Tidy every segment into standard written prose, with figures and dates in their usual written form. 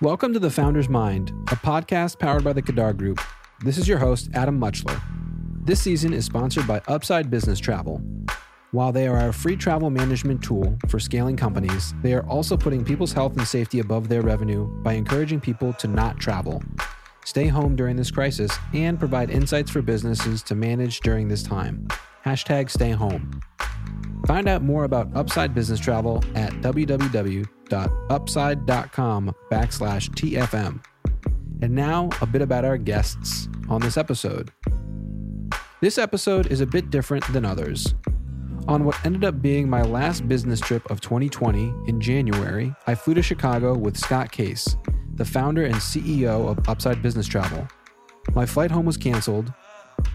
Welcome to The Founder's Mind, a podcast powered by The Kadar Group. This is your host, Adam Mutschler. This season is sponsored by Upside Business Travel. While they are a free travel management tool for scaling companies, they are also putting people's health and safety above their revenue by encouraging people to not travel, stay home during this crisis, and provide insights for businesses to manage during this time. Hashtag stay home. Find out more about Upside Business Travel at www.upside.com/TFM. And now, a bit about our guests on this episode. This episode is a bit different than others. On what ended up being my last business trip of 2020 in January, I flew to Chicago with Scott Case, the founder and CEO of Upside Business Travel. My flight home was canceled,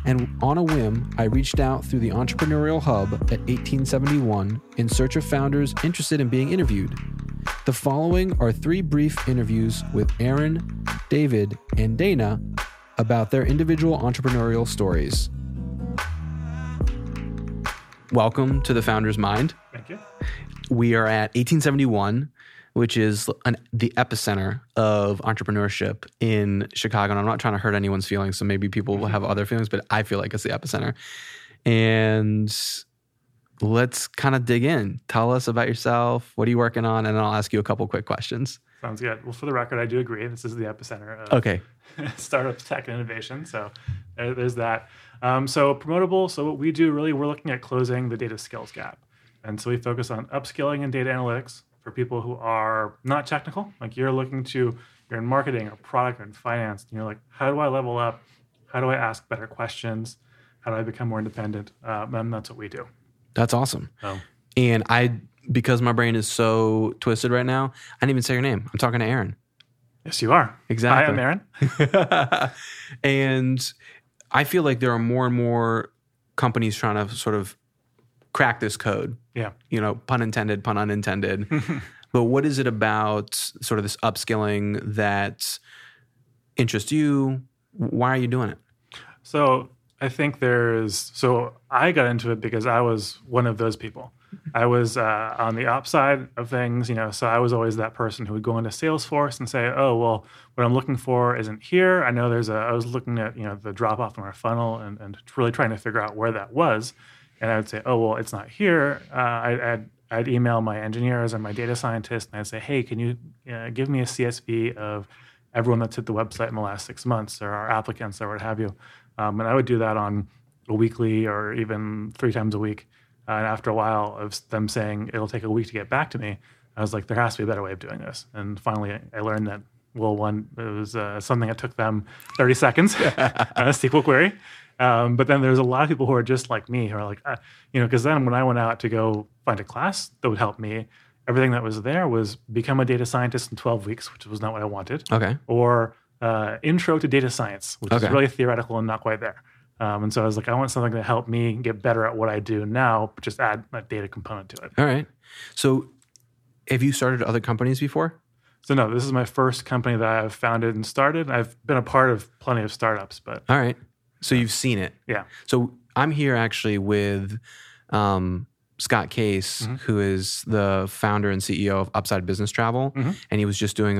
and on a whim, I reached out through the entrepreneurial hub at 1871 in search of founders interested in being interviewed. The following are three brief interviews with Aaron, David, and Dana about their individual entrepreneurial stories. Welcome to The Founder's Mind. Thank you. We are at 1871, which is the epicenter of entrepreneurship in Chicago. And I'm not trying to hurt anyone's feelings, so maybe people will have other feelings, but I feel like it's the epicenter. And let's kind of dig in. Tell us about yourself. What are you working on? And then I'll ask you a couple quick questions. Sounds good. Well, for the record, I do agree. This is the epicenter of startups, tech, and innovation. So there's that. So Promotable, so what we do really, we're looking at closing the data skills gap. And so we focus on upskilling and data analytics for people who are not technical, like you're in marketing or product or in finance, and you're like, how do I level up? How do I ask better questions? How do I become more independent? And that's what we do. That's awesome. And because my brain is so twisted right now, I didn't even say your name. I'm talking to Aaron. Yes, you are. Exactly. Hi, I'm Aaron. And I feel like there are more and more companies trying to sort of crack this code. Yeah. You know, pun intended, pun unintended. But what is it about sort of this upskilling that interests you? Why are you doing it? So I think I got into it because I was one of those people. I was on the ops side of things, so I was always that person who would go into Salesforce and say, oh, well, what I'm looking for isn't here. I know I was looking at, the drop off in our funnel and really trying to figure out where that was. And I would say, oh, well, it's not here. I'd email my engineers and my data scientists, and I'd say, hey, can you give me a CSV of everyone that's hit the website in the last 6 months, or our applicants, or what have you. And I would do that on a weekly or even 3 times a week. And after a while of them saying it'll take a week to get back to me, I was like, there has to be a better way of doing this. And finally, I learned that, well, one, it was something that took them 30 seconds on a SQL query. But then there's a lot of people who are just like me, who are like, because then when I went out to go find a class that would help me, everything that was there was become a data scientist in 12 weeks, which was not what I wanted. Okay. Or intro to data science, which is really theoretical and not quite there. And so I was like, I want something to help me get better at what I do now, but just add a data component to it. All right. So have you started other companies before? So no, this is my first company that I've founded and started. I've been a part of plenty of startups, but. All right. So you've seen it. Yeah. So I'm here actually with Scott Case, who is the founder and CEO of Upside Business Travel. And he was just he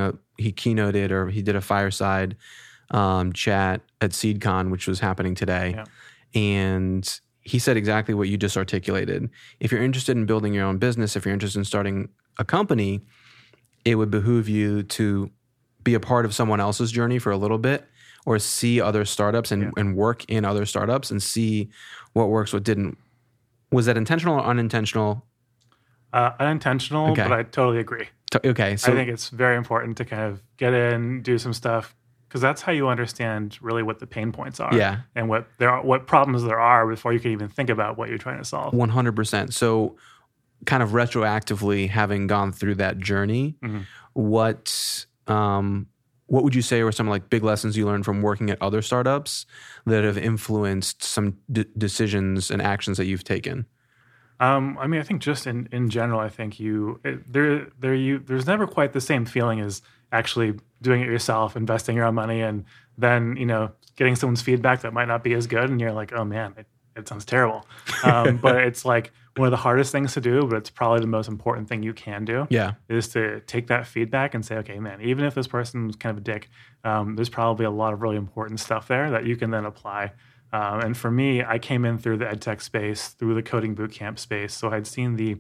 did a fireside chat at SeedCon, which was happening today. Yeah. And he said exactly what you just articulated. If you're interested in building your own business, if you're interested in starting a company, it would behoove you to be a part of someone else's journey for a little bit, or see other startups and work in other startups and see what works, what didn't. Was that intentional or unintentional? Unintentional, okay. But I totally agree. So I think it's very important to kind of get in, do some stuff, because that's how you understand really what the pain points are and what problems there are before you can even think about what you're trying to solve. 100%. So kind of retroactively having gone through that journey, what would you say were some like big lessons you learned from working at other startups that have influenced some decisions and actions that you've taken? I think just in general, I think there's never quite the same feeling as actually doing it yourself, investing your own money, and then, getting someone's feedback that might not be as good. And you're like, oh man, it sounds terrible. But it's like, one of the hardest things to do, but it's probably the most important thing you can do. Yeah, is to take that feedback and say, okay, man, even if this person's kind of a dick, there's probably a lot of really important stuff there that you can then apply. And for me, I came in through the edtech space, through the coding bootcamp space. So I'd seen the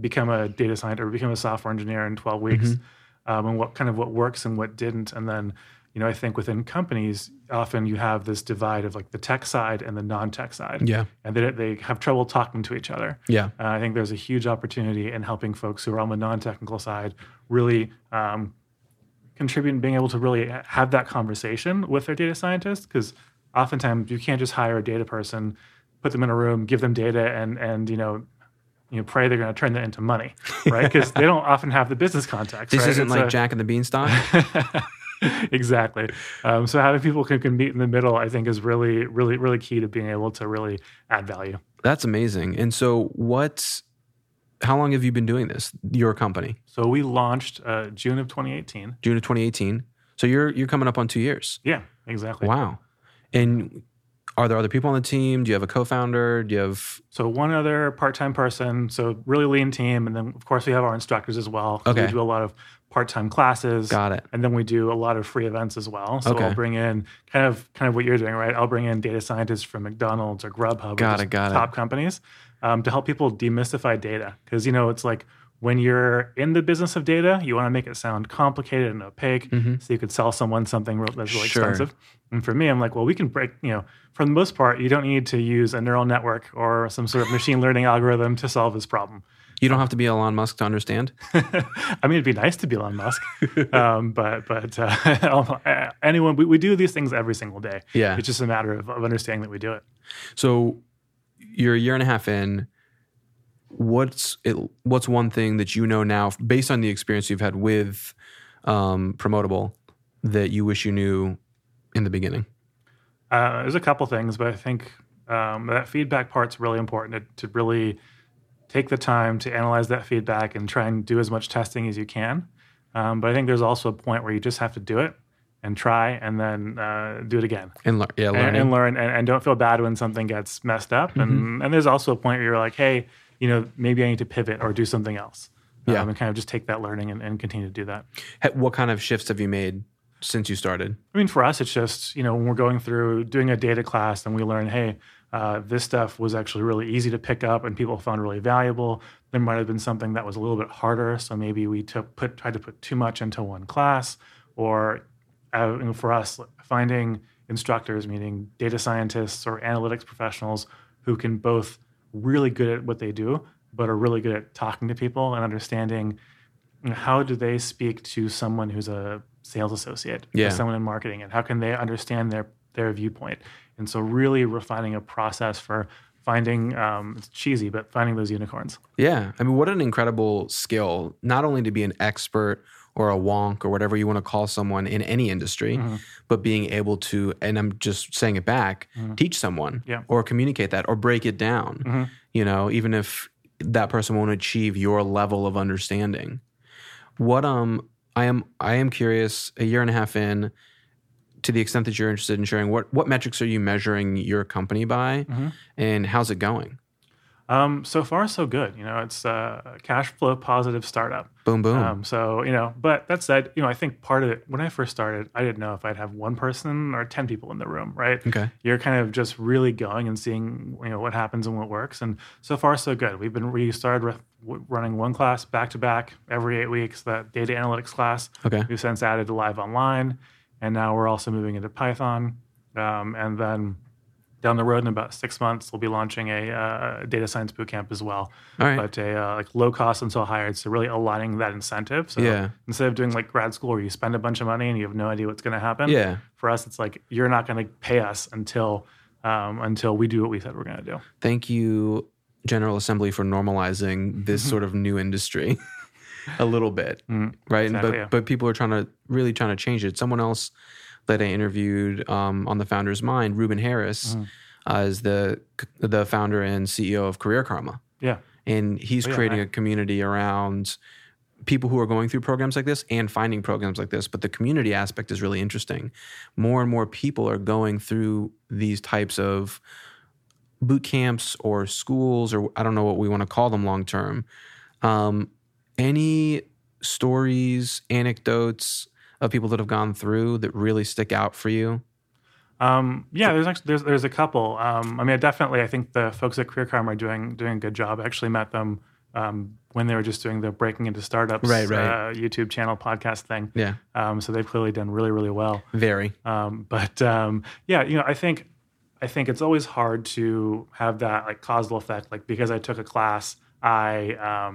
become a data scientist or become a software engineer in 12 weeks, and what works and what didn't. And then, you know, I think within companies, often you have this divide of like the tech side and the non-tech side. Yeah. And they have trouble talking to each other. Yeah. I think there's a huge opportunity in helping folks who are on the non-technical side really contribute and being able to really have that conversation with their data scientist, because oftentimes you can't just hire a data person, put them in a room, give them data, and you know, pray they're going to turn that into money, right? Because they don't often have the business context. This isn't like Jack and the Beanstalk. Exactly. So having people who can meet in the middle, I think, is really, really, really key to being able to really add value. That's amazing. And so how long have you been doing this, your company? So we launched June of 2018. June of 2018. So you're coming up on 2 years. Yeah, exactly. Wow. And are there other people on the team? Do you have a co-founder? Do you have... So one other part-time person, so really lean team. And then, of course, we have our instructors as well. Okay. We do a lot of part-time classes. Got it. And then we do a lot of free events as well. So okay. I'll bring in kind of what you're doing, right? I'll bring in data scientists from McDonald's or Grubhub top companies to help people demystify data. Because, you know, it's like when you're in the business of data, you want to make it sound complicated and opaque so you could sell someone something that's really expensive. And for me, I'm like, well, we can break, you know, for the most part, you don't need to use a neural network or some sort of machine learning algorithm to solve this problem. You don't have to be Elon Musk to understand? I mean, it'd be nice to be Elon Musk. but anyone, we do these things every single day. Yeah. It's just a matter of understanding that we do it. So you're a year and a half in. What's one thing that you know now, based on the experience you've had with Promotable, that you wish you knew in the beginning? There's a couple things, but I think that feedback part's really important to really take the time to analyze that feedback and try and do as much testing as you can. But I think there's also a point where you just have to do it and try and then do it again. And learn. And don't feel bad when something gets messed up. Mm-hmm. And there's also a point where you're like, hey, you know, maybe I need to pivot or do something else. And kind of just take that learning and continue to do that. What kind of shifts have you made since you started? I mean, for us, it's just, you know, when we're going through doing a data class and we learn, hey, this stuff was actually really easy to pick up and people found really valuable. There might have been something that was a little bit harder. So maybe we tried to put too much into one class. Or for us, finding instructors, meaning data scientists or analytics professionals who can both really good at what they do, but are really good at talking to people and understanding, you know, how do they speak to someone who's a sales associate, or someone in marketing, and how can they understand their viewpoint? And so really refining a process for finding, it's cheesy, but finding those unicorns. Yeah. I mean, what an incredible skill, not only to be an expert or a wonk or whatever you want to call someone in any industry, but being able to, and I'm just saying it back, teach someone or communicate that or break it down, you know, even if that person won't achieve your level of understanding. What I am curious, a year and a half in, to the extent that you're interested in sharing, what metrics are you measuring your company by and how's it going? So far, so good. You know, it's a cash flow positive startup. Boom, boom. So, you know, but that said, you know, I think part of it, when I first started, I didn't know if I'd have one person or 10 people in the room, right? Okay. You're kind of just really going and seeing, you know, what happens and what works. And so far, so good. We started running one class back to back every 8 weeks, that data analytics class. Okay. We've since added to live online. And now we're also moving into Python. And then down the road in about 6 months, we'll be launching a data science bootcamp as well. All right. But a like low cost until hired, so really aligning that incentive. So instead of doing like grad school where you spend a bunch of money and you have no idea what's going to happen, for us it's like you're not going to pay us until we do what we said we're going to do. Thank you, General Assembly, for normalizing this sort of new industry a little bit, right? Exactly, but people are really trying to change it. Someone else that I interviewed on The Founder's Mind, Ruben Harris, is the founder and CEO of Career Karma. Yeah. And he's creating a community around people who are going through programs like this and finding programs like this. But the community aspect is really interesting. More and more people are going through these types of boot camps or schools, or I don't know what we want to call them long term. Any stories, anecdotes of people that have gone through that really stick out for you? Yeah, there's a couple. I think the folks at Career Karma are doing a good job. I actually met them when they were just doing the Breaking Into Startups YouTube channel podcast thing. Yeah. So they've clearly done really, really well. Very. I think it's always hard to have that like causal effect. Like because I took a class, I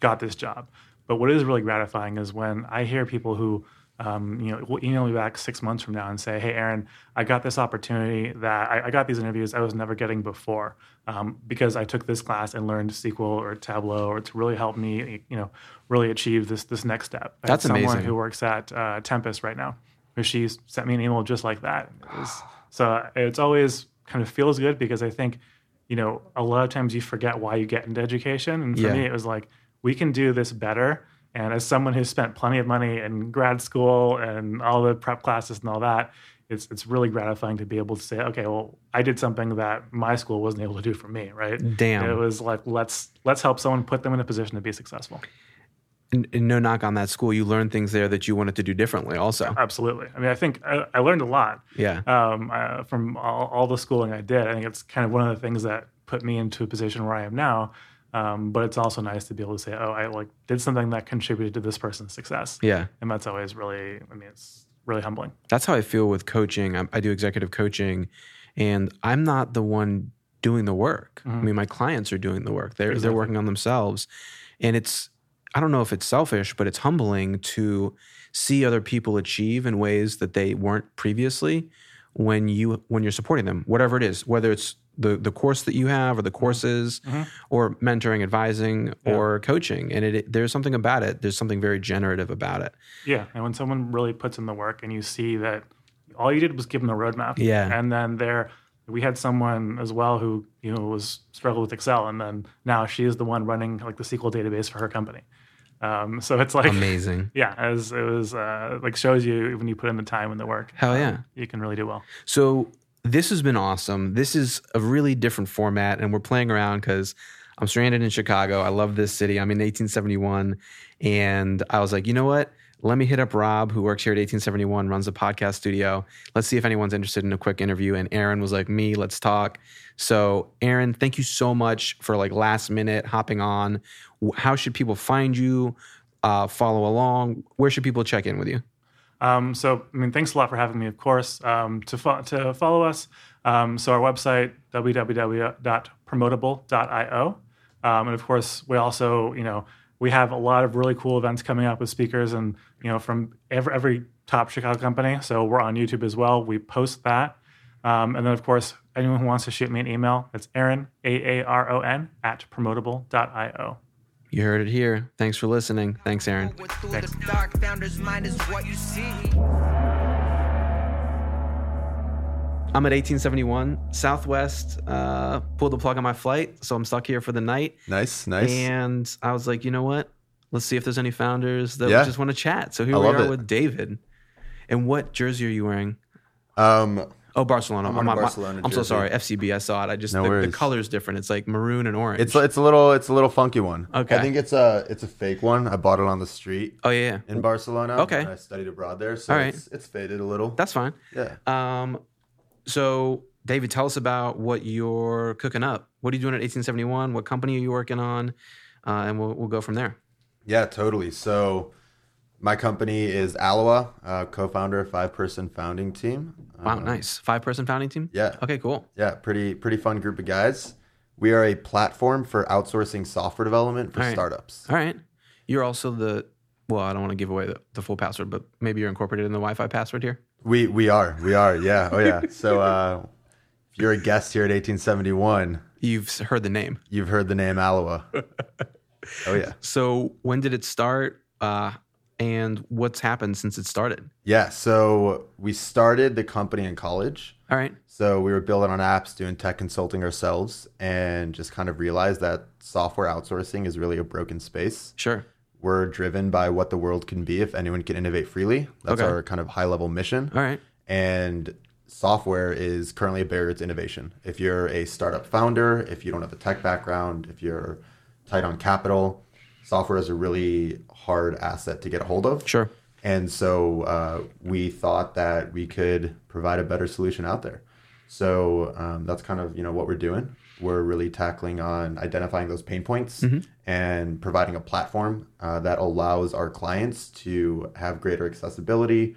got this job. But what is really gratifying is when I hear people who will email me back 6 months from now and say, "Hey, Aaron, I got this opportunity that I got these interviews I was never getting before because I took this class and learned SQL or Tableau, or to really help me, really achieve this next step." That's amazing. Someone who works at Tempest right now, who she sent me an email just like that. So it's always kind of feels good because I think a lot of times you forget why you get into education, and for me it was like we can do this better. And as someone who's spent plenty of money in grad school and all the prep classes and all that, it's really gratifying to be able to say, okay, well, I did something that my school wasn't able to do for me, right? Damn. It was like, let's help someone, put them in a position to be successful. And no knock on that school. You learned things there that you wanted to do differently also. Absolutely. I mean, I think I learned a lot from all the schooling I did. I think it's kind of one of the things that put me into a position where I am now. But it's also nice to be able to say, "Oh, I did something that contributed to this person's success." Yeah, and that's always really, it's really humbling. That's how I feel with coaching. I do executive coaching, and I'm not the one doing the work. Mm-hmm. I mean, my clients are doing the work. They're working on themselves, and I don't know if it's selfish, but it's humbling to see other people achieve in ways that they weren't previously when you're supporting them, whatever it is, whether it's the course that you have or the courses or mentoring, advising or coaching. And there's something about it. There's something very generative about it. Yeah. And when someone really puts in the work and you see that all you did was give them the roadmap. Yeah. And then we had someone as well who, was struggled with Excel. And then now she is the one running the SQL database for her company. So it's amazing. Yeah. As it was shows you when you put in the time and the work. Hell yeah. You can really do well. So this has been awesome. This is a really different format, and we're playing around because I'm stranded in Chicago. I love this city. I'm in 1871, and I was like, you know what? Let me hit up Rob, who works here at 1871, runs a podcast studio. Let's see if anyone's interested in a quick interview. And Aaron was like, me, let's talk. So Aaron, thank you so much for last minute hopping on. How should people find you, follow along? Where should people check in with you? Thanks a lot for having me, of course, to follow us. Our website, www.promotable.io. And of course, we also, we have a lot of really cool events coming up with speakers and, from every top Chicago company. So we're on YouTube as well. We post that. And then, of course, anyone who wants to shoot me an email, it's Aaron, AARON, @promotable.io. You heard it here. Thanks for listening. Thanks, Aaron. Thanks. I'm at 1871. Southwest pulled the plug on my flight, so I'm stuck here for the night. Nice. And I was like, you know what? Let's see if there's any founders that just want to chat. So here we are with David. And what jersey are you wearing? Barcelona. Barcelona. I'm so sorry. FCB. I saw it. I just the color's different. It's maroon and orange. It's a little funky one. Okay. I think it's a fake one. I bought it on the street. Oh yeah. In Barcelona. Okay. I studied abroad there, so it's faded a little. That's fine. Yeah. So David, tell us about what you're cooking up. What are you doing at 1871? What company are you working on? And we'll go from there. Yeah, totally. So my company is Aloa, co-founder, 5-person founding team. Wow, nice. 5-person founding team? Yeah. Okay, cool. Yeah, pretty fun group of guys. We are a platform for outsourcing software development for startups. All right. You're also I don't want to give away the full password, but maybe you're incorporated in the Wi-Fi password here? We are, yeah. Oh, yeah. So if you're a guest here at 1871... You've heard the name. You've heard the name Aloa. Oh, yeah. So when did it start? And what's happened since it started? Yeah, so we started the company in college. All right. So we were building on apps, doing tech consulting ourselves, and just kind of realized that software outsourcing is really a broken space. Sure. We're driven by what the world can be if anyone can innovate freely. That's our kind of high-level mission. All right. And software is currently a barrier to innovation. If you're a startup founder, if you don't have a tech background, if you're tight on capital, software is a really hard asset to get a hold of. Sure. And so we thought that we could provide a better solution out there. So that's kind of, you know, what we're doing. We're really tackling on identifying those pain points and providing a platform that allows our clients to have greater accessibility,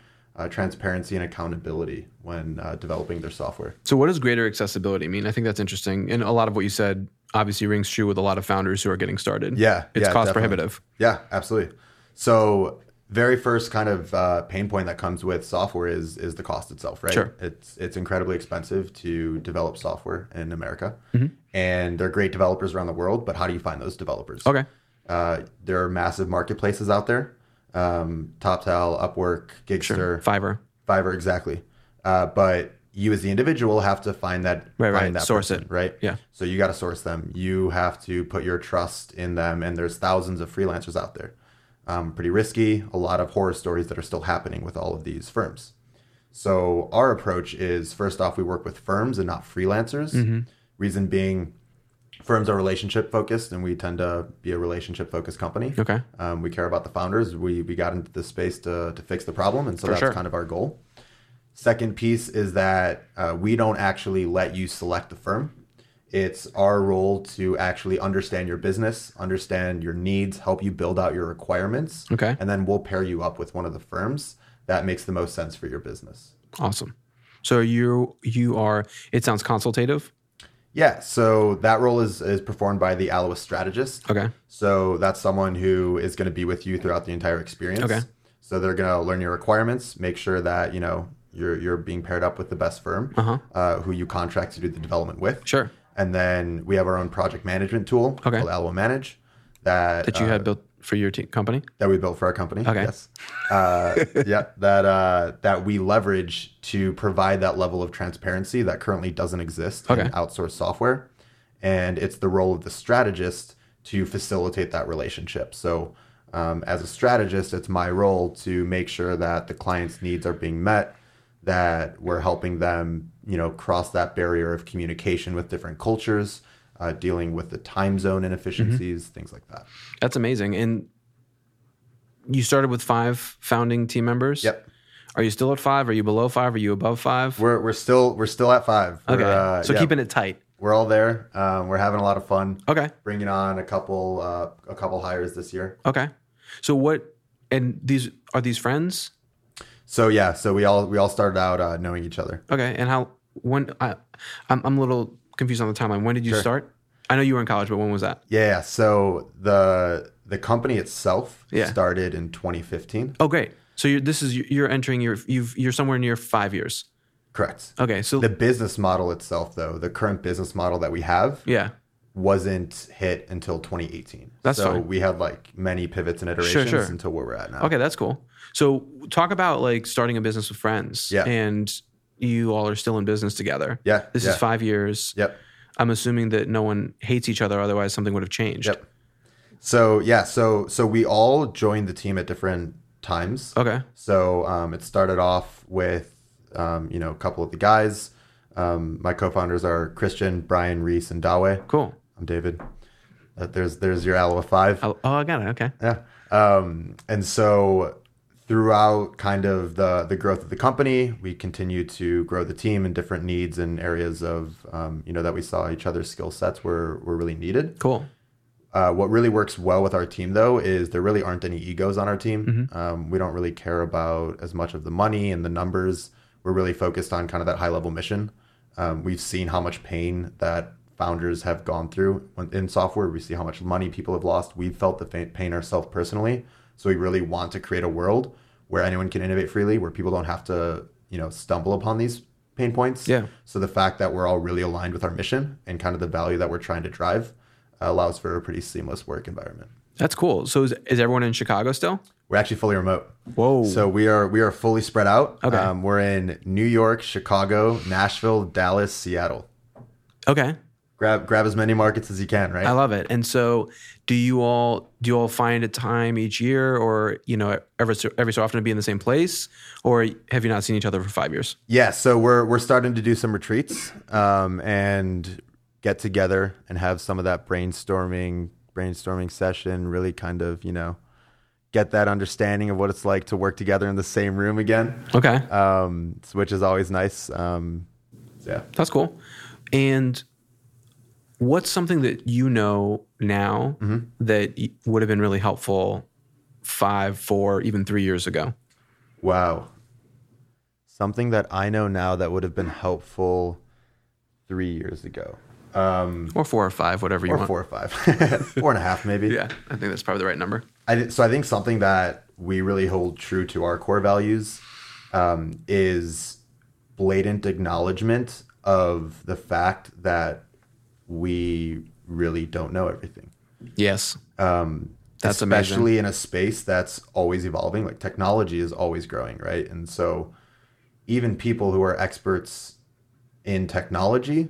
transparency, and accountability when developing their software. So what does greater accessibility mean? I think that's interesting. And a lot of what you said obviously rings true with a lot of founders who are getting started. Yeah. It's cost prohibitive. Yeah, absolutely. So very first kind of pain point that comes with software is the cost itself, right? Sure. It's incredibly expensive to develop software in America. And there are great developers around the world, but how do you find those developers? Okay. There are massive marketplaces out there. TopTal, Upwork, Gigster. Sure. Fiverr, exactly. But you as the individual have to find that source person, right? Yeah. So you got to source them. You have to put your trust in them, and there's thousands of freelancers out there. Pretty risky, a lot of horror stories that are still happening with all of these firms. So our approach is, first off, we work with firms and not freelancers. Reason being, firms are relationship focused, and we tend to be a relationship focused company. Okay. We care about the founders. We got into this space to fix the problem, and so that's kind of our goal. Second piece is that we don't actually let you select the firm. It's our role to actually understand your business, understand your needs, help you build out your requirements. Okay. And then we'll pair you up with one of the firms that makes the most sense for your business. Awesome. So you are, it sounds consultative? Yeah. So that role is performed by the Aloa strategist. Okay. So that's someone who is going to be with you throughout the entire experience. Okay. So they're going to learn your requirements, make sure that, you know, you're being paired up with the best firm who you contract to do the development with. Sure. And then we have our own project management tool called Aloa Manage. That you had built for your company? That we built for our company, okay. Yes. That we leverage to provide that level of transparency that currently doesn't exist in outsourced software. And it's the role of the strategist to facilitate that relationship. So as a strategist, it's my role to make sure that the client's needs are being met, that we're helping them, you know, cross that barrier of communication with different cultures, dealing with the time zone inefficiencies, things like that. That's amazing. And you started with 5 founding team members? Yep. Are you still at 5? Are you below 5? Are you above 5? We're still at 5. Okay. So keeping it tight. We're all there. We're having a lot of fun. Okay. Bringing on a couple hires this year. Okay. So are these friends? So yeah, we all started out knowing each other. Okay, and I'm a little confused on the timeline. When did you start? I know you were in college, but when was that? Yeah, so the company itself started in 2015. Oh, great! So you're somewhere near 5 years. Correct. Okay, so the business model itself, though, the current business model that we have, wasn't hit until 2018. That's so fine. We had like many pivots and iterations until where we're at now. Okay, that's cool. So talk about like starting a business with friends and you all are still in business together. Yeah. This is 5 years. Yep. I'm assuming that no one hates each other. Otherwise something would have changed. Yep. So yeah. So we all joined the team at different times. Okay. So it started off with, you know, a couple of the guys. My co-founders are Christian, Brian, Reese, and Dawe. Cool. I'm David. There's your Aloa 5. Oh, I got it. Okay. Yeah. And so throughout kind of the growth of the company, we continue to grow the team in different needs and areas of, you know, that we saw each other's skill sets were really needed. Cool. What really works well with our team, though, is there really aren't any egos on our team. We don't really care about as much of the money and the numbers. We're really focused on kind of that high-level mission. We've seen how much pain that founders have gone through in software. We see how much money people have lost. We've felt the pain ourselves personally. So we really want to create a world where anyone can innovate freely, where people don't have to, you know, stumble upon these pain points. Yeah. So the fact that we're all really aligned with our mission and kind of the value that we're trying to drive allows for a pretty seamless work environment. That's cool. So is everyone in Chicago still? We're actually fully remote. Whoa. So we are fully spread out. Okay. We're in New York, Chicago, Nashville, Dallas, Seattle. Okay. Grab as many markets as you can, right? I love it. And so, do you all find a time each year, or every so often, to be in the same place, or have you not seen each other for 5 years? Yeah, so we're starting to do some retreats and get together and have some of that brainstorming session. Really, kind of get that understanding of what it's like to work together in the same room again. Okay, which is always nice. Yeah, that's cool. And what's something that now mm-hmm. that would have been really helpful 5, 4, even 3 years ago? Wow. Something that I know now that would have been helpful 3 years ago. Or 4 or 5, whatever you want. Or 4 or 5. 4.5 maybe. Yeah, I think that's probably the right number. I think something that we really hold true to, our core values, is blatant acknowledgement of the fact that we really don't know everything. Yes. That's especially amazing. In a space that's always evolving. Like, technology is always growing, right? And so even people who are experts in technology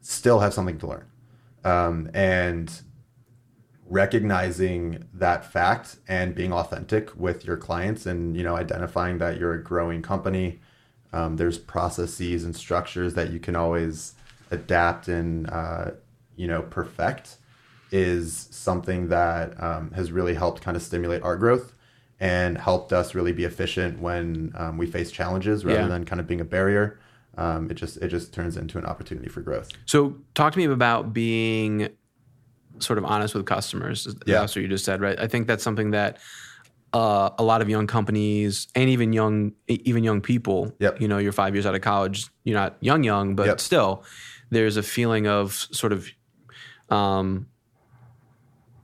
still have something to learn. And recognizing that fact and being authentic with your clients and, identifying that you're a growing company, there's processes and structures that you can always adapt and perfect, is something that has really helped kind of stimulate our growth and helped us really be efficient when we face challenges rather than kind of being a barrier. It just turns into an opportunity for growth. So talk to me about being sort of honest with customers. That's what you just said, right? I think that's something that a lot of young companies and even young people, you're 5 years out of college, you're not young, but still there's a feeling of sort of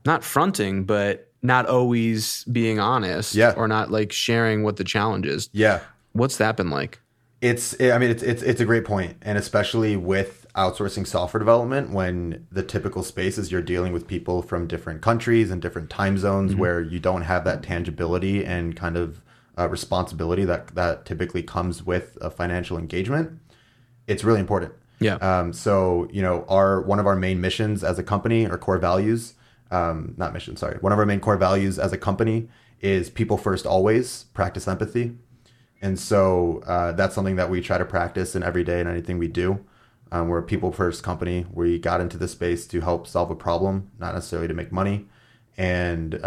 not fronting, but not always being honest or not like sharing what the challenge is. Yeah. What's that been like? It's a great point. And especially with outsourcing software development, when the typical space is you're dealing with people from different countries and different time zones mm-hmm. where you don't have that tangibility and kind of responsibility that typically comes with a financial engagement, it's really important. Yeah. One of our main missions as a company, or core values, one of our main core values as a company is people first always, practice empathy. And so that's something that we try to practice in every day and anything we do. We're a people-first company. We got into this space to help solve a problem, not necessarily to make money, and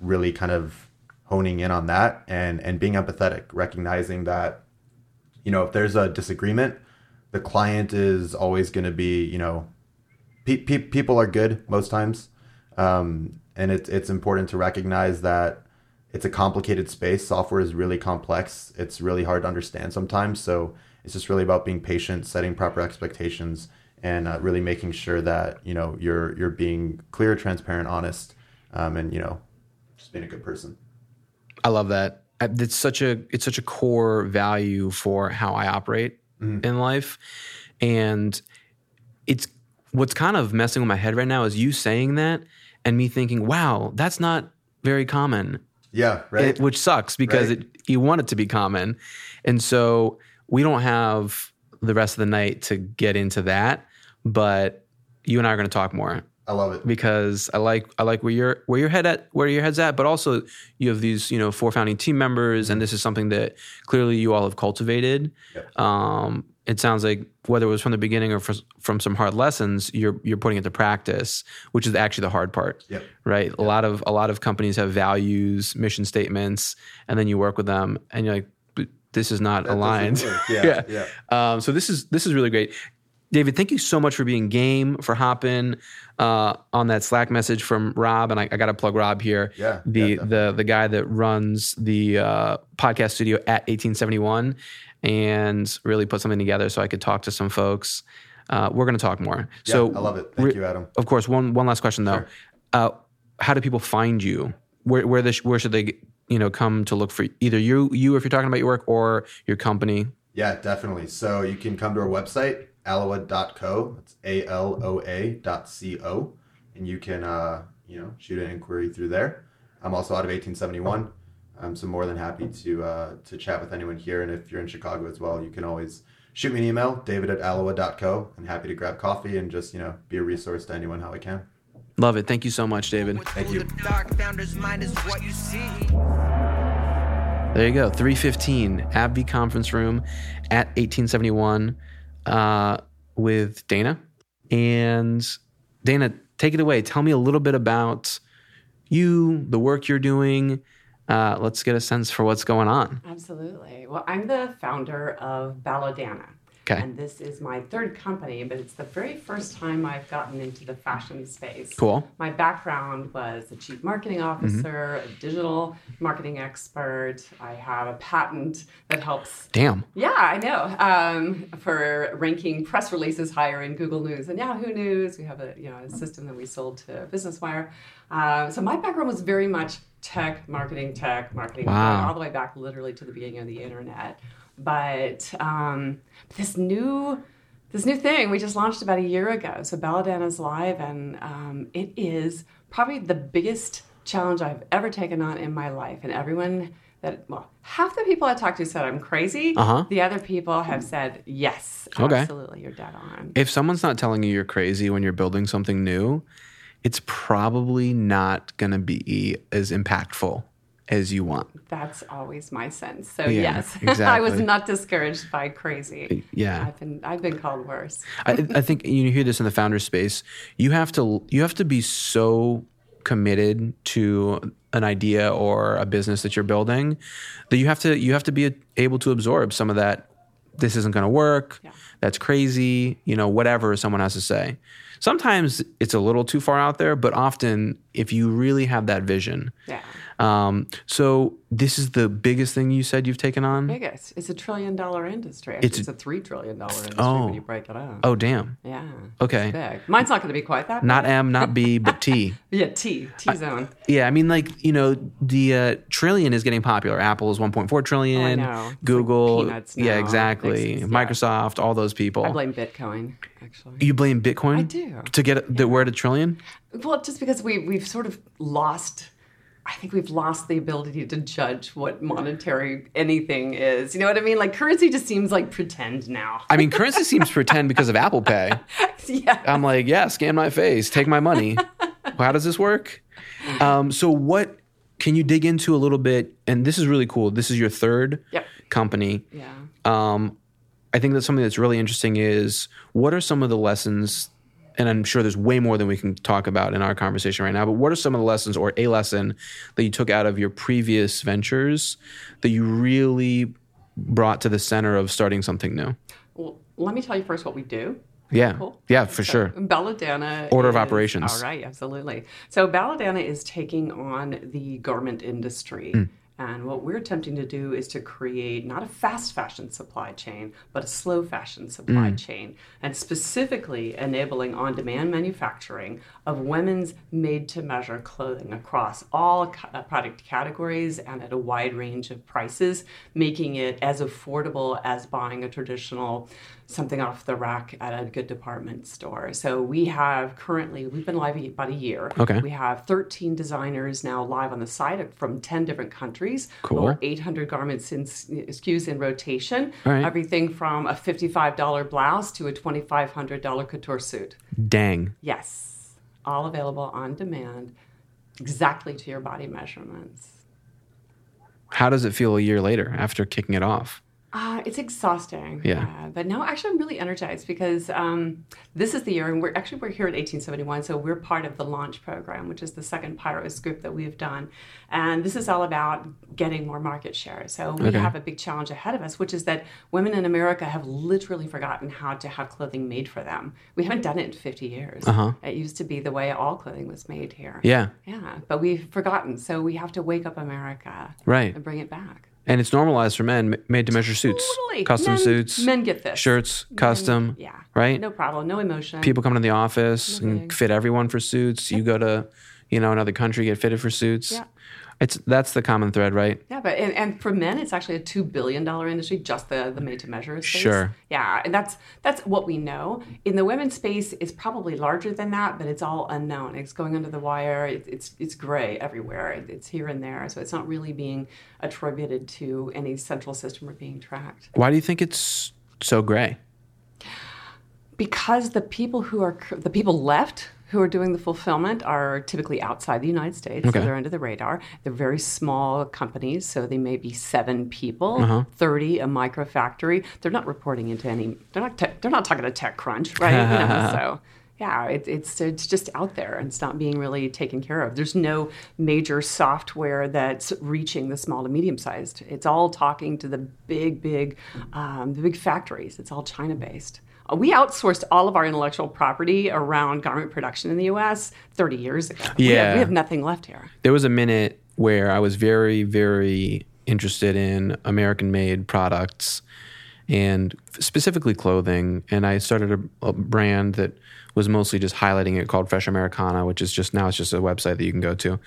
really kind of honing in on that and being empathetic, recognizing that, if there's a disagreement, the client is always going to be, people are good most times. And it's important to recognize that it's a complicated space. Software is really complex. It's really hard to understand sometimes. So it's just really about being patient, setting proper expectations, and really making sure that, you're being clear, transparent, honest, and just being a good person. I love that. It's such a core value for how I operate mm-hmm. in life. And it's what's kind of messing with my head right now is you saying that and me thinking, wow, that's not very common. Yeah, right. Which sucks because you want it to be common. And so we don't have the rest of the night to get into that, but you and I are going to talk more. I love it. Because I like where your head's at, but also you have these, 4 founding team members, and this is something that clearly you all have cultivated. Yep. It sounds like whether it was from the beginning or from some hard lessons, you're putting it to practice, which is actually the hard part, right? Yep. A lot of companies have values, mission statements, and then you work with them, and you're like, this is not aligned. Yeah. So this is really great, David. Thank you so much for being game, for hopping on that Slack message from Rob, and I got to plug Rob here. Yeah, the guy that runs the podcast studio at 1871. And really put something together so I could talk to some folks. We're going to talk more. Yeah, so I love it. Thank you, Adam. Of course. One last question though. Sure. How do people find you? Where should they come to look for either you if you're talking about your work or your company? Yeah, definitely. So you can come to our website, aloa.co. That's ALOA.co, and you can shoot an inquiry through there. I'm also out of 1871. I'm more than happy to chat with anyone here. And if you're in Chicago as well, you can always shoot me an email, david@aloa.co. I'm happy to grab coffee and just, be a resource to anyone how I can. Love it. Thank you so much, David. Thank you. There you go. 3:15 AbbVie conference room at 1871 with Dana. And Dana, take it away. Tell me a little bit about you, the work you're doing. Let's get a sense for what's going on. Absolutely. Well, I'm the founder of Balodana. Okay. And this is my third company, but it's the very first time I've gotten into the fashion space. Cool. My background was a chief marketing officer, a digital marketing expert. I have a patent that helps. Damn. Yeah, I know. For ranking press releases higher in Google News and Yahoo News. We have a system that we sold to BusinessWire. So my background was very much tech marketing, all the way back literally to the beginning of the internet. But this new thing we just launched about a year ago. So Balodana's live, and it is probably the biggest challenge I've ever taken on in my life. And everyone half the people I talked to said I'm crazy. Uh-huh. The other people have said, yes, absolutely, you're dead on. If someone's not telling you you're crazy when you're building something new, it's probably not going to be as impactful as you want. That's always my sense. So yeah, yes, exactly. I was not discouraged by crazy. Yeah, I've been called worse. I think you hear this in the founder space. You have to be so committed to an idea or a business that you're building that you have to be able to absorb some of that. This isn't going to work. Yeah. That's crazy. Whatever someone has to say. Sometimes it's a little too far out there, but often if you really have that vision. Yeah. So this is the biggest thing you said you've taken on? Biggest. It's $1 trillion industry. It's a $3 trillion industry when you break it up. Oh, damn. Yeah. Okay. It's big. Mine's not going to be quite that big. Not M, not B, but T. Yeah, T. T-zone. Yeah, I mean, the trillion is getting popular. Apple is 1.4 trillion. Oh, I know. Google. It's like peanuts now. Yeah, exactly. Microsoft, all those people. I blame Bitcoin, actually. You blame Bitcoin? I do. To get that we're at $1 trillion? Well, just because we've sort of lost... I think we've lost the ability to judge what monetary anything is. You know what I mean? Like currency just seems like pretend now. I mean, currency seems pretend because of Apple Pay. Yeah. I'm like, yeah, scan my face, take my money. How does this work? So what can you dig into a little bit? And this is really cool. This is your third company. Yeah. I think that's something that's really interesting is what are some of the lessons? And I'm sure there's way more than we can talk about in our conversation right now, but what are some of the lessons or a lesson that you took out of your previous ventures that you really brought to the center of starting something new? Well, let me tell you first what we do. Yeah. Cool. Yeah, for sure. Balodana. Order of operations. All right, absolutely. So Balodana is taking on the garment industry. Mm. And what we're attempting to do is to create not a fast fashion supply chain, but a slow fashion supply chain, and specifically enabling on-demand manufacturing of women's made-to-measure clothing across all product categories and at a wide range of prices, making it as affordable as buying a traditional something off the rack at a good department store. So we've been live about a year. Okay. We have 13 designers now live on the site from 10 different countries. Cool. Over 800 garments and SKUs in rotation. All right. Everything from a $55 blouse to a $2,500 couture suit. Dang. Yes. All available on demand, exactly to your body measurements. How does it feel a year later after kicking it off? It's exhausting. Yeah. But no, actually, I'm really energized because this is the year, and we're here at 1871, so we're part of the launch program, which is the second Pyros group that we've done. And this is all about getting more market share. So we have a big challenge ahead of us, which is that women in America have literally forgotten how to have clothing made for them. We haven't done it in 50 years. Uh-huh. It used to be the way all clothing was made here. Yeah. Yeah, but we've forgotten, so we have to wake up America and bring it back. And it's normalized for men, made-to-measure suits, totally. Custom suits. Men get this. Shirts, custom, right? No problem, no emotion. People come into the office and fit everyone for suits. You go to, another country, get fitted for suits. Yeah. That's the common thread, right? Yeah, but and for men, it's actually a $2 billion industry, just the made-to-measure space. Sure. Yeah, and that's what we know. In the women's space, it's probably larger than that, but it's all unknown. It's going under the wire. It's gray everywhere. It's here and there, so it's not really being attributed to any central system or being tracked. Why do you think it's so gray? Because the people left who are doing the fulfillment are typically outside the United States, okay. So they're under the radar. They're very small companies, so they may be 7 people, 30 a micro factory. They're not reporting into any. They're not talking to TechCrunch, right? So. Yeah, it's just out there, and it's not being really taken care of. There's no major software that's reaching the small to medium-sized. It's all talking to the big factories. It's all China-based. We outsourced all of our intellectual property around garment production in the U.S. 30 years ago. Yeah. We have nothing left here. There was a minute where I was very, very interested in American-made products, and specifically clothing. And I started a brand that was mostly just highlighting it called Fresh Americana, which is just now it's just a website that you can go to.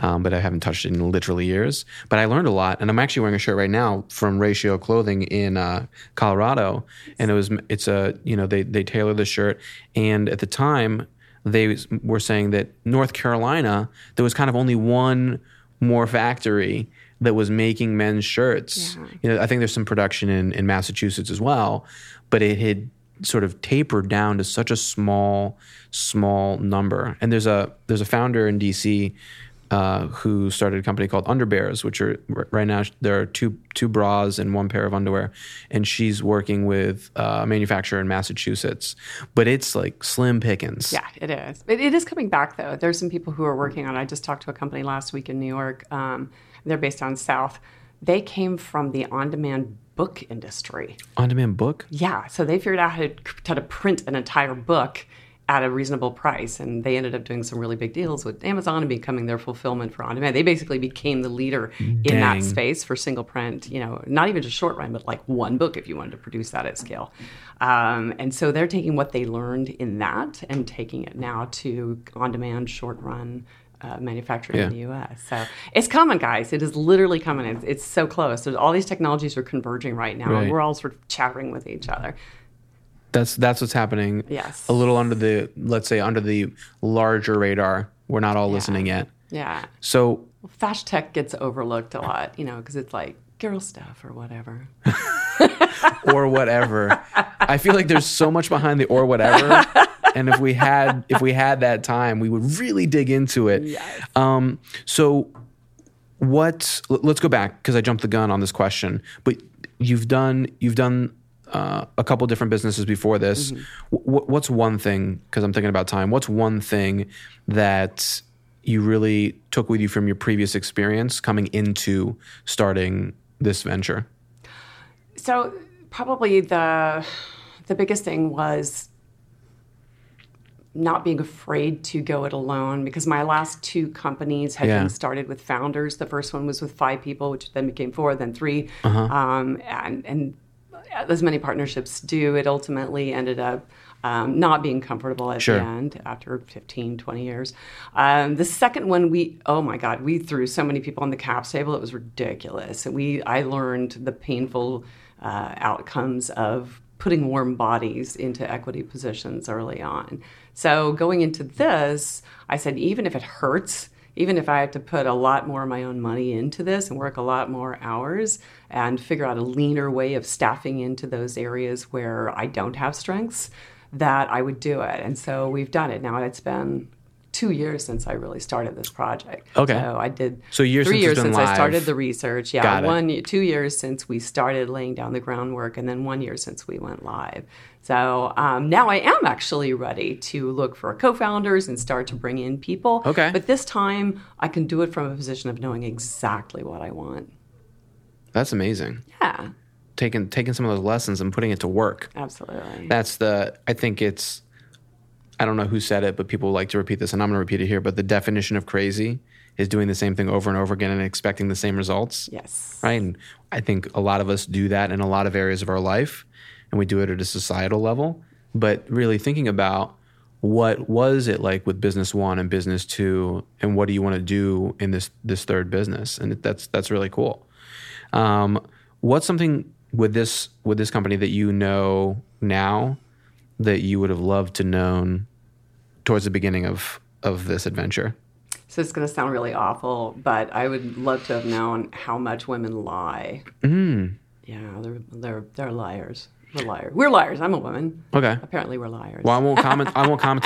But I haven't touched it in literally years. But I learned a lot. And I'm actually wearing a shirt right now from Ratio Clothing in Colorado. And they tailor the shirt. And at the time, they were saying that North Carolina, there was kind of only one more factory that was making men's shirts. Yeah. I think there's some production in Massachusetts as well, but it had sort of tapered down to such a small number. And there's a founder in DC who started a company called Underbears, which are right now there are two bras and one pair of underwear, and she's working with a manufacturer in Massachusetts. But it's like slim pickings. Yeah, it is. It is coming back though. There's some people who are working on it. I just talked to a company last week in New York. They're based on South. They came from the on-demand book industry. On-demand book? Yeah. So they figured out how to print an entire book at a reasonable price. And they ended up doing some really big deals with Amazon and becoming their fulfillment for on-demand. They basically became the leader in that space for single print, not even just short run, but like one book if you wanted to produce that at scale. And so they're taking what they learned in that and taking it now to on-demand, short run, manufacturing in the U.S. So it's coming, guys. It is literally coming. It's so close. There's all these technologies are converging right now, and we're all sort of chattering with each other. That's what's happening. Yes. A little under the larger radar. We're not all listening yet. Yeah. So fast tech gets overlooked a lot, because it's like girl stuff or whatever. Or whatever. I feel like there's so much behind the or whatever. And if we had that time, we would really dig into it. Yes. Let's go back because I jumped the gun on this question. But you've done a couple different businesses before this. Mm-hmm. What's one thing? Because I'm thinking about time. What's one thing that you really took with you from your previous experience coming into starting this venture? So probably the biggest thing was not being afraid to go it alone, because my last 2 companies had been started with founders. The first one was with 5 people, which then became 4, then 3. And as many partnerships do, it ultimately ended up not being comfortable at the end after 15, 20 years. The second one, we threw so many people on the caps table. It was ridiculous. And I learned the painful outcomes of putting warm bodies into equity positions early on. So going into this, I said, even if it hurts, even if I have to put a lot more of my own money into this and work a lot more hours and figure out a leaner way of staffing into those areas where I don't have strengths, that I would do it. And so we've done it. Now it's been 2 years since I really started this project. Okay. So I did 3 years since I started the research. Yeah, 2 years since we started laying down the groundwork, and then 1 year since we went live. So now I am actually ready to look for co-founders and start to bring in people. Okay. But this time I can do it from a position of knowing exactly what I want. That's amazing. Yeah. Taking some of those lessons and putting it to work. Absolutely. I don't know who said it, but people like to repeat this, and I'm going to repeat it here, but the definition of crazy is doing the same thing over and over again and expecting the same results. Yes. Right? And I think a lot of us do that in a lot of areas of our life, and we do it at a societal level. But really thinking about what was it like with business 1 and business 2, and what do you want to do in this third business? And that's really cool. What's something with this company that you know now that you would have loved to known towards the beginning of this adventure? So it's going to sound really awful, but I would love to have known how much women lie. Mm. Yeah, they're liars. We're liars. We're liars. I'm a woman. Okay. Apparently we're liars. Well, I won't comment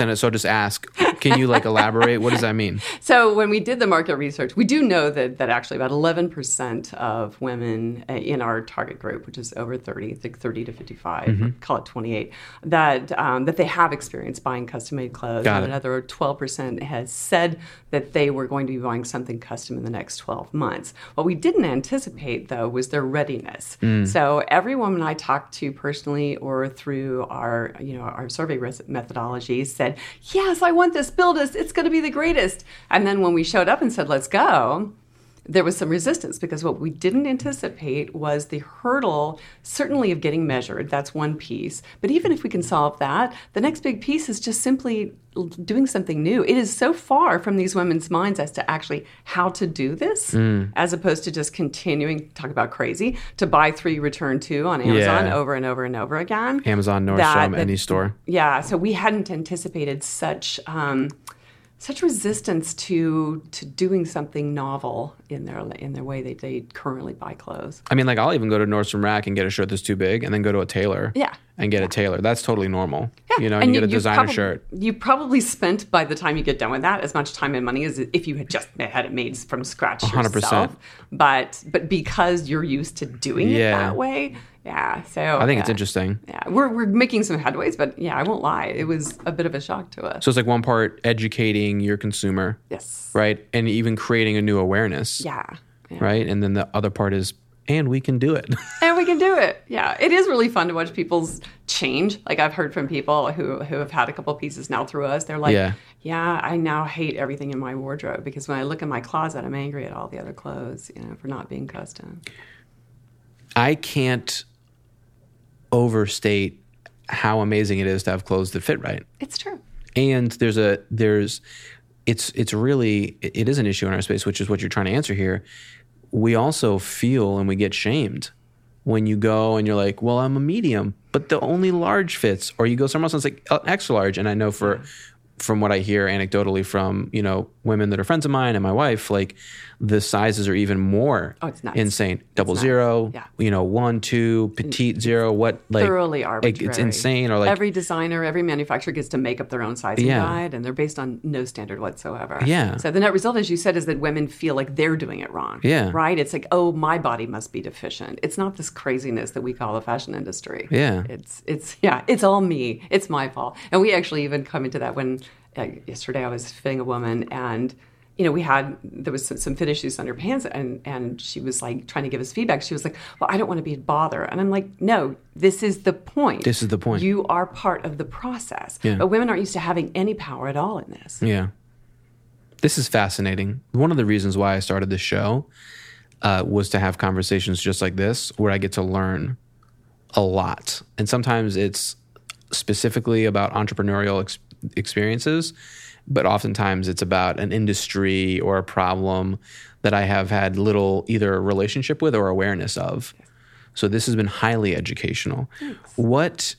on it, so just ask. Can you elaborate? What does that mean? So when we did the market research, we do know that actually about 11% of women in our target group, which is over 30, like 30 to 55, mm-hmm. call it 28, that they have experience buying custom-made clothes. Got it. Another 12% has said that they were going to be buying something custom in the next 12 months. What we didn't anticipate, though, was their readiness. Mm. So every woman I talked to personally or through our, our survey methodology said, yes, I want this, build us, it's going to be the greatest. And then when we showed up and said, let's go, there was some resistance because what we didn't anticipate was the hurdle, certainly of getting measured. That's one piece. But even if we can solve that, the next big piece is just simply doing something new. It is so far from these women's minds as to actually how to do this, as opposed to just continuing, talk about crazy, to buy 3, return 2 on Amazon over and over and over again. Amazon, Nordstrom, any store. Yeah, so we hadn't anticipated such resistance to doing something novel in their way that they currently buy clothes. I mean, I'll even go to Nordstrom Rack and get a shirt that's too big, and then go to a tailor and get a tailor. That's totally normal. Yeah. And you get a designer shirt. You probably spent, by the time you get done with that, as much time and money as if you had just had it made from scratch 100%. Yourself. But because you're used to doing it that way. Yeah, so I think it's interesting. Yeah, we're making some headways, but I won't lie, it was a bit of a shock to us. So it's one part educating your consumer, yes, right, and even creating a new awareness, right, and then the other part is, and we can do it. And we can do it. Yeah, it is really fun to watch people's change. I've heard from people who have had a couple pieces now through us. They're like, I now hate everything in my wardrobe because when I look in my closet, I'm angry at all the other clothes, for not being custom. I can't overstate how amazing it is to have clothes that fit right. It's true. And it is an issue in our space, which is what you're trying to answer here. We also feel and we get shamed when you go and you're like, well, I'm a medium, but the only large fits, or you go somewhere else and it's extra large. And I know from what I hear anecdotally from, women that are friends of mine and my wife, the sizes are even more insane. Double zero, 1, 2, petite, zero, thoroughly arbitrary. It's insane. Or every designer, every manufacturer gets to make up their own sizing guide, and they're based on no standard whatsoever. Yeah. So the net result, as you said, is that women feel like they're doing it wrong. Yeah. Right? It's my body must be deficient. It's not this craziness that we call the fashion industry. Yeah. It's all me. It's my fault. And we actually even come into that when yesterday I was fitting a woman and there was some fit issues on her pants, and she was trying to give us feedback. She was like, well, I don't want to be a bother. And I'm like, no, this is the point. This is the point. You are part of the process. Yeah. But women aren't used to having any power at all in this. Yeah. This is fascinating. One of the reasons why I started this show was to have conversations just like this where I get to learn a lot. And sometimes it's specifically about entrepreneurial experiences. But oftentimes it's about an industry or a problem that I have had little either relationship with or awareness of. So this has been highly educational. Thanks. What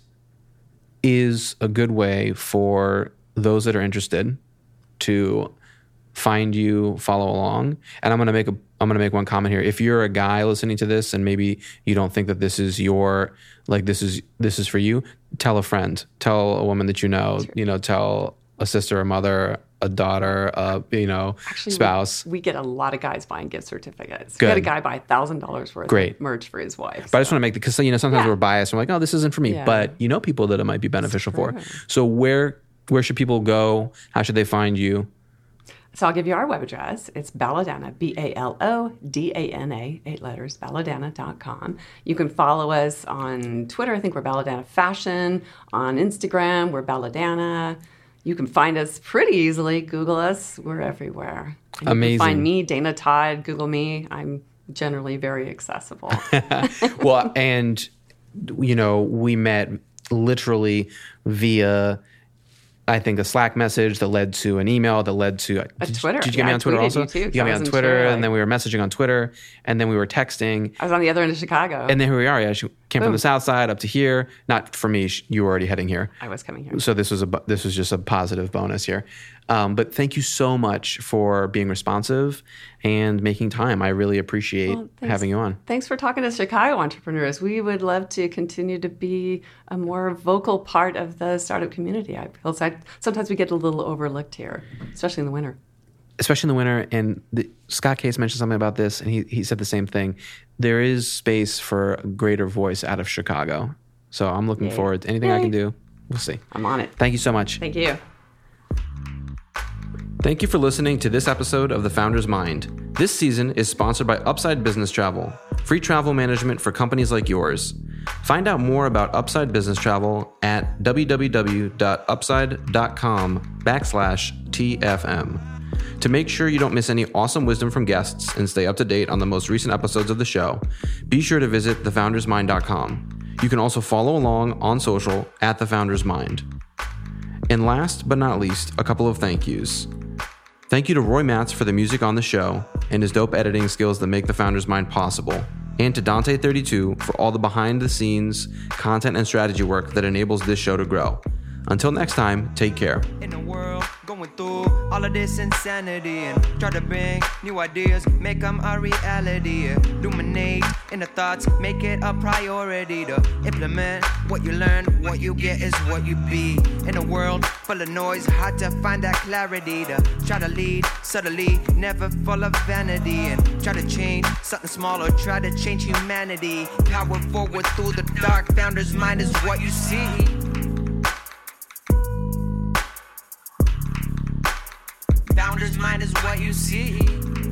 is a good way for those that are interested to find you, follow along? And I'm going to make one comment here. If you're a guy listening to this and maybe you don't think that this is your this is for you, tell a friend, tell a woman that you know, tell a sister, a mother, a daughter, actually, spouse. We get a lot of guys buying gift certificates. Good. We had a guy buy $1,000 worth of merch for his wife. But I just want to make because sometimes we're biased. I'm like, oh, this isn't for me. Yeah. But people that it might be beneficial for. So where should people go? How should they find you? So I'll give you our web address. It's Balodana, Balodana, 8 letters, Balodana.com. You can follow us on Twitter. I think we're Balodana Fashion. On Instagram, we're Balodana. You can find us pretty easily. Google us. We're everywhere. And amazing. You can find me, Dana Todd. Google me. I'm generally very accessible. Well, and, we met literally via, I think, a Slack message that led to an email that led to a Twitter. Did you get me on Twitter also? You got me on Twitter, and then we were messaging on Twitter, and then we were texting. I was on the other end of Chicago. And then here we are. Came from the south side up to here. Not for me. You were already heading here. I was coming here. So this was just a positive bonus here. But thank you so much for being responsive and making time. I really appreciate having you on. Thanks for talking to Chicago entrepreneurs. We would love to continue to be a more vocal part of the startup community. I feel sometimes we get a little overlooked here, especially in the winter. And Scott Case mentioned something about this, and he said the same thing. There is space for a greater voice out of Chicago. So I'm looking forward to anything I can do. We'll see. I'm on it. Thank you so much. Thank you. Thank you for listening to this episode of The Founder's Mind. This season is sponsored by Upside Business Travel, free travel management for companies like yours. Find out more about Upside Business Travel at www.upside.com/TFM. To make sure you don't miss any awesome wisdom from guests and stay up to date on the most recent episodes of the show, be sure to visit thefoundersmind.com. You can also follow along on social at thefoundersmind. And last but not least, a couple of thank yous. Thank you to Roy Matz for the music on the show and his dope editing skills that make The Founder's Mind possible, and to Dante32 for all the behind-the-scenes content and strategy work that enables this show to grow. Until next time, take care. In the world, going through all of this insanity and try to bring new ideas, make them a reality. Illuminate in the thoughts, make it a priority to implement what you learn. What you get is what you be. In a world full of noise, hard to find that clarity to try to lead subtly, never full of vanity, and try to change something small or try to change humanity. Power forward through the dark, Founder's Mind is what you see. Founder's Mind is what you see.